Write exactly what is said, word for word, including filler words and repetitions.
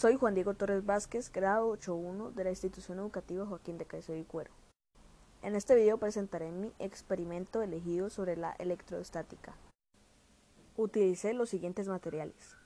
Soy Juan Diego Torres Vázquez, grado ocho punto uno de la Institución Educativa Joaquín de Caicedo y Cuero. En este video presentaré mi experimento elegido sobre la electrostática. Utilicé los siguientes materiales: